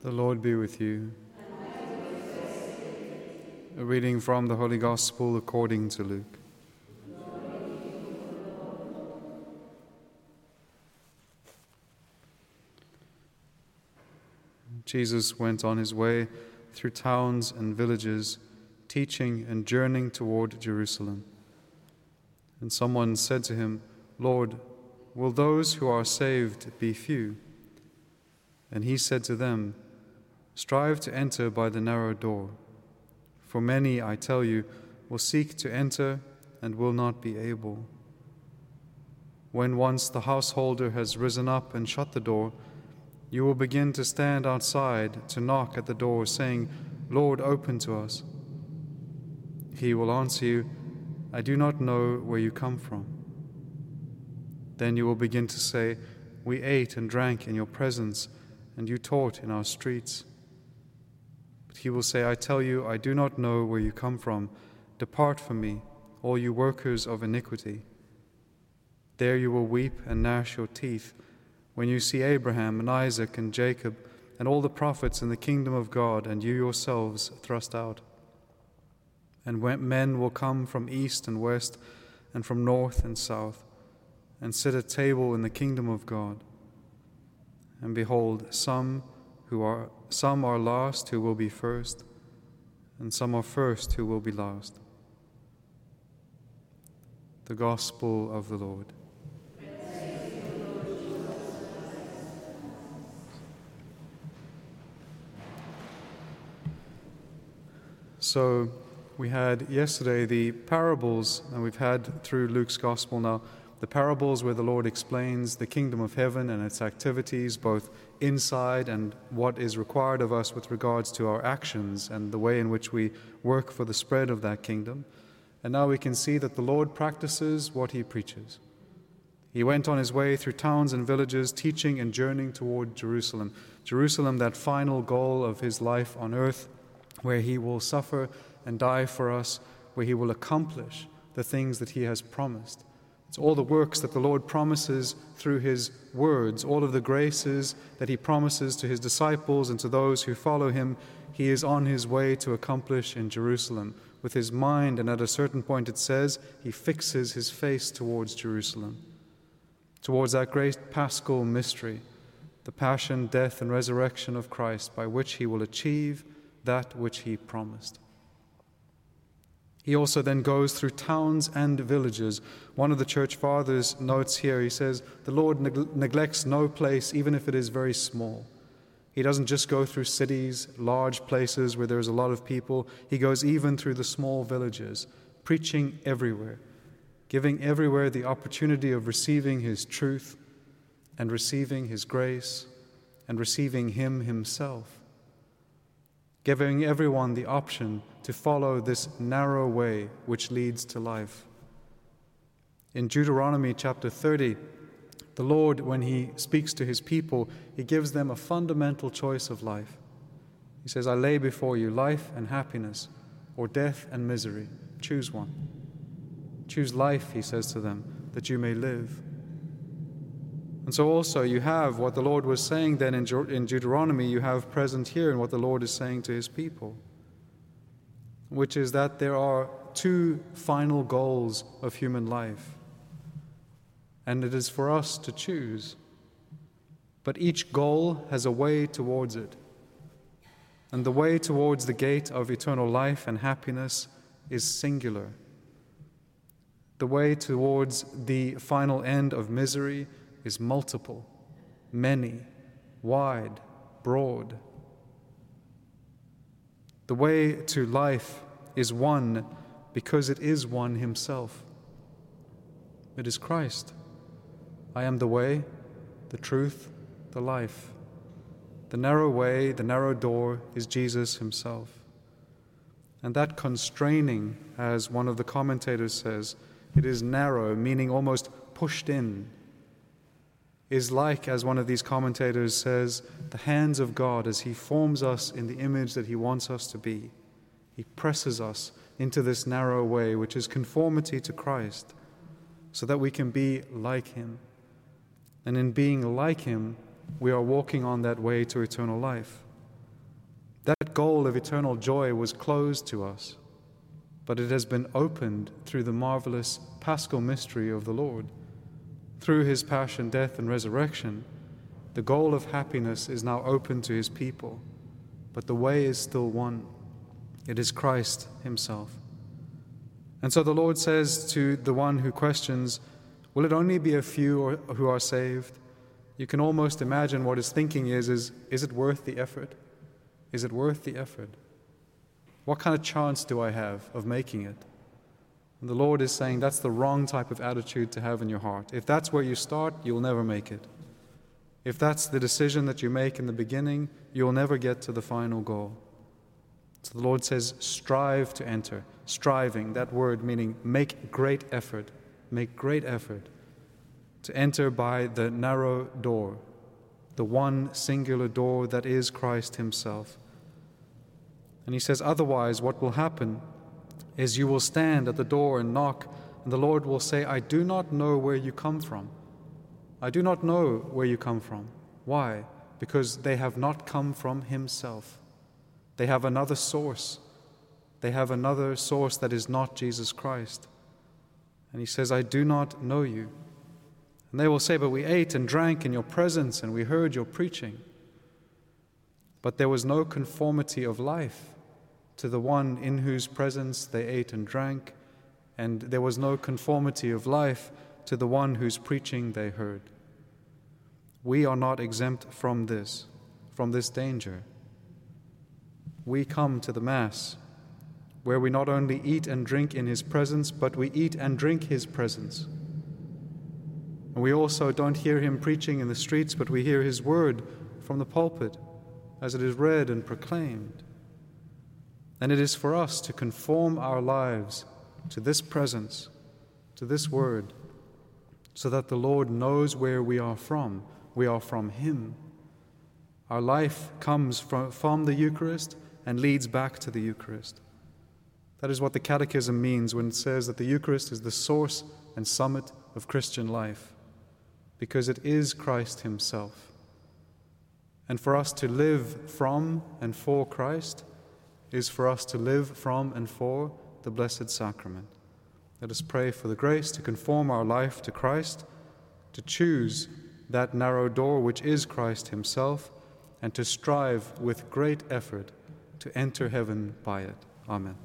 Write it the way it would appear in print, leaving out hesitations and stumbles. The Lord be with you. A reading from the Holy Gospel according to Luke. Jesus went on his way through towns and villages, teaching and journeying toward Jerusalem. And someone said to him, "Lord, will those who are saved be few?" And he said to them, "Strive to enter by the narrow door, for many, I tell you, will seek to enter and will not be able. When once the householder has risen up and shut the door, you will begin to stand outside to knock at the door, saying, 'Lord, open to us.' He will answer you, 'I do not know where you come from.' Then you will begin to say, 'We ate and drank in your presence, and you taught in our streets.' But he will say, 'I tell you, I do not know where you come from. Depart from me, all you workers of iniquity.' There you will weep and gnash your teeth, when you see Abraham and Isaac and Jacob and all the prophets in the kingdom of God, and you yourselves thrust out. And when men will come from east and west and from north and south, and sit at table in the kingdom of God. And behold, some are last who will be first, and some are first who will be last." The Gospel of the Lord. So we had yesterday the parables, and we've had through Luke's Gospel now, the parables where the Lord explains the kingdom of heaven and its activities, both inside and what is required of us with regards to our actions and the way in which we work for the spread of that kingdom. And now we can see that the Lord practices what he preaches. He went on his way through towns and villages, teaching and journeying toward Jerusalem. Jerusalem, that final goal of his life on earth, where he will suffer and die for us, where he will accomplish the things that he has promised. It's all the works that the Lord promises through his words, all of the graces that he promises to his disciples and to those who follow him, he is on his way to accomplish in Jerusalem with his mind, and at a certain point it says, he fixes his face towards Jerusalem, towards that great Paschal mystery, the passion, death, and resurrection of Christ, by which he will achieve that which he promised. He also then goes through towns and villages. One of the church fathers notes here, he says, the Lord neglects no place, even if it is very small. He doesn't just go through cities, large places where there's a lot of people. He goes even through the small villages, preaching everywhere, giving everywhere the opportunity of receiving his truth and receiving his grace and receiving him himself, giving everyone the option to follow this narrow way which leads to life. In Deuteronomy chapter 30, the Lord, when he speaks to his people, he gives them a fundamental choice of life. He says, "I lay before you life and happiness, or death and misery. Choose one." "Choose life," he says to them, "that you may live." And so also you have what the Lord was saying then in Deuteronomy, you have present here in what the Lord is saying to his people, which is that there are two final goals of human life, and it is for us to choose. But each goal has a way towards it, and the way towards the gate of eternal life and happiness is singular. The way towards the final end of misery is multiple, many, wide, broad. The way to life is one because it is one himself. It is Christ. "I am the way, the truth, the life." The narrow way, the narrow door is Jesus himself. And that constraining, as one of the commentators says, it is narrow, meaning almost pushed in, is like, as one of these commentators says, the hands of God as he forms us in the image that he wants us to be. He presses us into this narrow way, which is conformity to Christ, so that we can be like him. And in being like him, we are walking on that way to eternal life. That goal of eternal joy was closed to us, but it has been opened through the marvelous Paschal mystery of the Lord. Through his passion, death, and resurrection, the goal of happiness is now open to his people, but the way is still one. It is Christ himself. And so the Lord says to the one who questions, will it only be a few who are saved? You can almost imagine what his thinking is it worth the effort? Is it worth the effort? What kind of chance do I have of making it? And the Lord is saying that's the wrong type of attitude to have in your heart. If that's where you start, you'll never make it. If that's the decision that you make in the beginning, you'll never get to the final goal. So the Lord says, strive to enter. Striving, that word meaning make great effort. Make great effort to enter by the narrow door, the one singular door that is Christ himself. And he says, otherwise what will happen is you will stand at the door and knock, and the Lord will say, I do not know where you come from. I do not know where you come from. Why? Because they have not come from himself. They have another source. They have another source that is not Jesus Christ. And he says, I do not know you. And they will say, but we ate and drank in your presence and we heard your preaching. But there was no conformity of life to the one in whose presence they ate and drank, and there was no conformity of life to the one whose preaching they heard. We are not exempt from this danger. We come to the Mass, where we not only eat and drink in his presence, but we eat and drink his presence. And we also don't hear him preaching in the streets, but we hear his word from the pulpit as it is read and proclaimed. And it is for us to conform our lives to this presence, to this word, so that the Lord knows where we are from. We are from him. Our life comes from the Eucharist and leads back to the Eucharist. That is what the Catechism means when it says that the Eucharist is the source and summit of Christian life, because it is Christ himself. And for us to live from and for Christ is for us to live from and for the Blessed Sacrament. Let us pray for the grace to conform our life to Christ, to choose that narrow door which is Christ himself, and to strive with great effort to enter heaven by it. Amen.